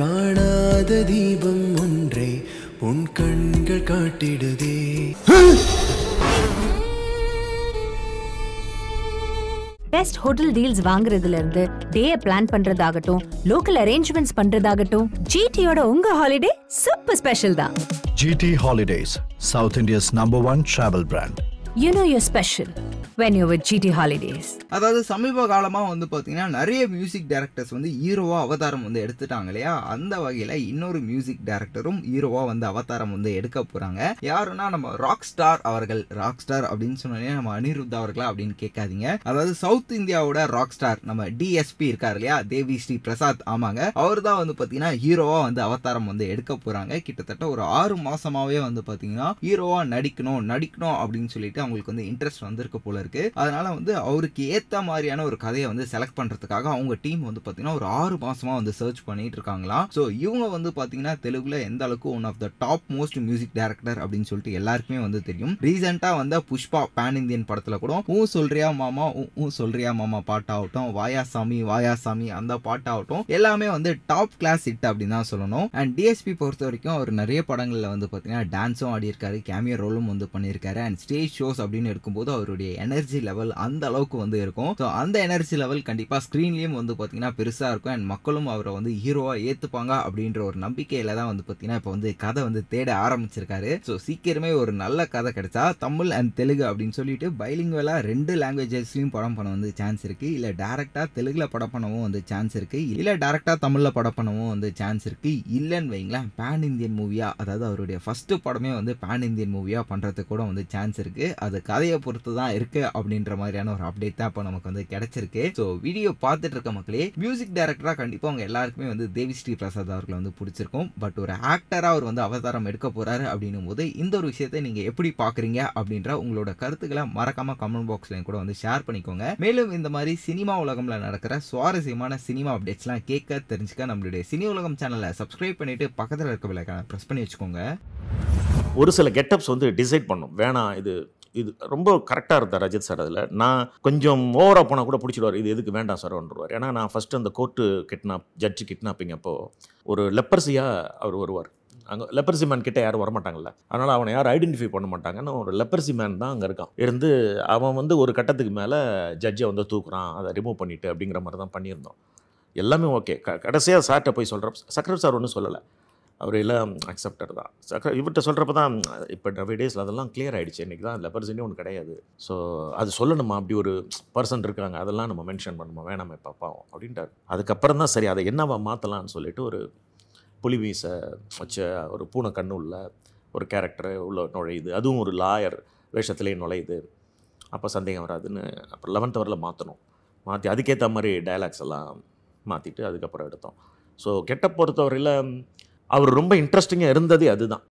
காணாத தீபம் ஒன்றே உன் கண்கள் காட்டிடுதே. பெஸ்ட் ஹோட்டல் டீல்ஸ் வாங்குறதுல இருந்து டே பிளான் பண்றதாகட்டும், லோக்கல் அரேஞ்ச்மெண்ட்ஸ் பண்றதாகட்டும், ஜிடியோட உங்க ஹாலிடே சூப்பர் ஸ்பெஷல் தான். GT Holidays, South India's #1 travel brand. You know you're special when you're with GT Holidays. அதாவது சமீப காலமா வந்து பாத்தீங்கன்னா நிறைய மியூசிக் டைரக்டர்ஸ் வந்து ஹீரோவா அவதாரம் வந்து எடுத்துட்டாங்க இல்லையா? அந்த வகையில இன்னொரு மியூசிக் டைரக்டரும் ஹீரோவா வந்து அவதாரம் வந்து எடுக்க போறாங்க. யாருன்னா நம்ம ராக் ஸ்டார் அவர்கள். ராக் ஸ்டார் அப்படின்னு சொன்னோன்னே நம்ம அனிருத் அவர்களா அப்படின்னு கேட்காதீங்க. அதாவது சவுத் இந்தியாவோட ராக் ஸ்டார் நம்ம DSP இருக்காரு இல்லையா, தேவி ஸ்ரீ பிரசாத். ஆமாங்க, அவர் தான் வந்து பாத்தீங்கன்னா ஹீரோவா வந்து அவதாரம் வந்து எடுக்க போறாங்க. கிட்டத்தட்ட ஒரு 6 மாசமாவே வந்து பாத்தீங்கன்னா ஹீரோவா நடிக்கணும் அப்படின்னு சொல்லிட்டு அவங்களுக்கு வந்து இன்ட்ரெஸ்ட் வந்திருக்கு போல இருக்கு. அதனால வந்து அவருக்கு ஏத்த மாதிரியான ஒரு கதையை வந்து செலக்ட் பண்றதுக்காக அவங்க டீம் வந்து பாத்தீங்கன்னா ஒரு 6 மாசமா வந்து சர்ச் பண்ணிட்டு இருக்காங்களாம். சோ இவங்க வந்து பாத்தீங்கன்னா தெலுங்குல எந்த அளவுக்கு one of the top most music director அப்படின்னு சொல்லிட்டு எல்லாருக்குமே வந்து தெரியும். ரீசெண்டா வந்த புஷ்பா பேன் இந்தியன் படத்துல கூட ஊ சொல்றியா மாமா பாட்டாகட்டும், வாயாசாமி அந்த பாட்டாகட்டும், எல்லாமே வந்து டாப் கிளாஸ் ஹிட் அப்படின்னு தான் சொல்லணும். அண்ட் DSP பொறுத்த வரைக்கும் அவர் நிறைய படங்கள்ல வந்து பாத்தீங்கன்னா டான்ஸும் ஆடி இருக்காரு, கேமியோ ரோலும் வந்து பண்ணியிருக்காரு. அண்ட் ஸ்டேஜ் ஷோ அப்படின்னு எடுக்கும்போது அவருடைய எனர்ஜி லெவல் அந்த அளவுக்கு வந்து இருக்கும். ஸோ அந்த எனர்ஜி லெவல் கண்டிப்பா ஸ்கிரீன்லயும் வந்து பாத்தீங்கன்னா பெருசா இருக்கும். அண்ட் மக்களும் அவரை வந்து ஹீரோவா ஏத்துப்பாங்க அப்படின்ற ஒரு நம்பிக்கையில தான் வந்து பாத்தீங்கன்னா இப்போ வந்து கதை வந்து தேட ஆரம்பிச்சிருக்காரு. ஸோ சீக்கிரமே ஒரு நல்ல கதை கிடைச்சா தமிழ் அண்ட் தெலுங்கு அப்படின்னு சொல்லிட்டு பைலிங்குவலா 2 லாங்குவேஜஸ்லயும் படம் பண்ண வந்து சான்ஸ் இருக்கு. இல்ல டைரக்டா தெலுங்குல படம் பண்ணவும் வந்து சான்ஸ் இருக்கு, இல்ல டைரக்டா தமிழ்ல படம் பண்ணவும் வந்து சான்ஸ் இருக்கு. இல்லன்னு வைங்களேன் பேன் இந்தியன் மூவியா, அதாவது அவருடைய ஃபர்ஸ்ட் படமே வந்து பேன் இந்தியன் மூவியா பண்றதுக்கு கூட வந்து சான்ஸ் இருக்கு. அது கதையை பொறுத்து தான் இருக்கு அப்படின்ற மாதிரியான ஒரு அப்டேட் தான் இப்போ நமக்கு வந்து கிடைச்சிருக்கு. ஸோ வீடியோ பார்த்துட்டு இருக்க மக்களே, மியூசிக் டைரக்டராக கண்டிப்பாக அவங்க எல்லாருக்குமே வந்து தேவி ஸ்ரீ பிரசாத் அவர்களை வந்து பிடிச்சிருக்கும். பட் ஒரு ஆக்டராக அவர் வந்து அவதாரம் எடுக்க போறாரு அப்படின்னும் போது இந்த ஒரு விஷயத்தை நீங்கள் எப்படி பார்க்குறீங்க அப்படின்ற உங்களோட கருத்துக்களை மறக்காம கமெண்ட் பாக்ஸ்லையும் கூட வந்து ஷேர் பண்ணிக்கோங்க. மேலும் இந்த மாதிரி சினிமா உலகம்ல நடக்கிற சுவாரஸ்யமான சினிமா அப்டேட்ஸ்லாம் கேட்க தெரிஞ்சுக்க நம்மளுடைய சினி உலகம் சேனலை சப்ஸ்கிரைப் பண்ணிட்டு பக்கத்தில் இருக்க விளக்கான ப்ரெஸ் பண்ணி வச்சுக்கோங்க. ஒரு சில கெட்டப்ஸ் வந்து டிசைட் பண்ணும் வேணாம், இது ரொம்ப கரெக்டாக இருந்தார் ரஜித் சார். அதில் நான் கொஞ்சம் ஓவராக போனால் கூட பிடிச்சிடுவார், இது எதுக்கு வேண்டாம் சார் வந்துடுவார். ஏன்னா நான் ஃபஸ்ட்டு அந்த கோர்ட்டு ஜட்ஜு கிட்னாப்பிங் அப்போ ஒரு லெப்பர்சியாக அவர் வருவார். அங்கே லெப்பர்சி மேன் கிட்டே யாரும் வரமாட்டாங்கல்ல, அதனால் அவனை யாரும் ஐடென்டிஃபை பண்ண மாட்டாங்கன்னு ஒரு லெப்பர்சி மேன் தான் அங்கே இருக்கான். இருந்து அவன் வந்து ஒரு கட்டத்துக்கு மேலே ஜட்ஜை வந்து தூக்குறான், அதை ரிமூவ் பண்ணிவிட்டு அப்படிங்கிற மாதிரி தான் பண்ணியிருந்தோம். எல்லாமே ஓகே. கடைசியாக சார்கிட்ட போய் சொல்கிறப்ப சக்கரவர்த்தி சார் ஒன்றும் சொல்லலை, அவர் எல்லாம் அக்செப்டர் தான். இவர்கிட்ட சொல்கிறப்ப தான் இப்போ டவே டேஸில் அதெல்லாம் கிளியர் ஆகிடுச்சு. இன்றைக்கி தான் லெப்பர்சினே ஒன்று கிடையாது. ஸோ அது சொல்லணுமா, அப்படி ஒரு பர்சன் இருக்காங்க, அதெல்லாம் நம்ம மென்ஷன் பண்ணுமா, வேணாமே பார்ப்பாவோம் அப்படின்ட்டார். அதுக்கப்புறம் தான் சரி அதை என்னவா மாற்றலான்னு சொல்லிட்டு ஒரு புலிவீசை வச்ச ஒரு பூனை கண்ணு உள்ள ஒரு கேரக்டர் உள்ள நுழையுது, அதுவும் ஒரு லாயர் வேஷத்துலேயே நுழையுது, அப்போ சந்தேகம் வராதுன்னு அப்புறம் 11th ஹவரில் மாற்றி அதுக்கேற்ற மாதிரி டைலாக்ஸ் எல்லாம் மாற்றிட்டு அதுக்கப்புறம் எடுத்தோம். ஸோ கெட்ட பொறுத்தவரையில் அவர் ரொம்ப இன்ட்ரெஸ்டிங்காக இருந்ததே அதுதான்.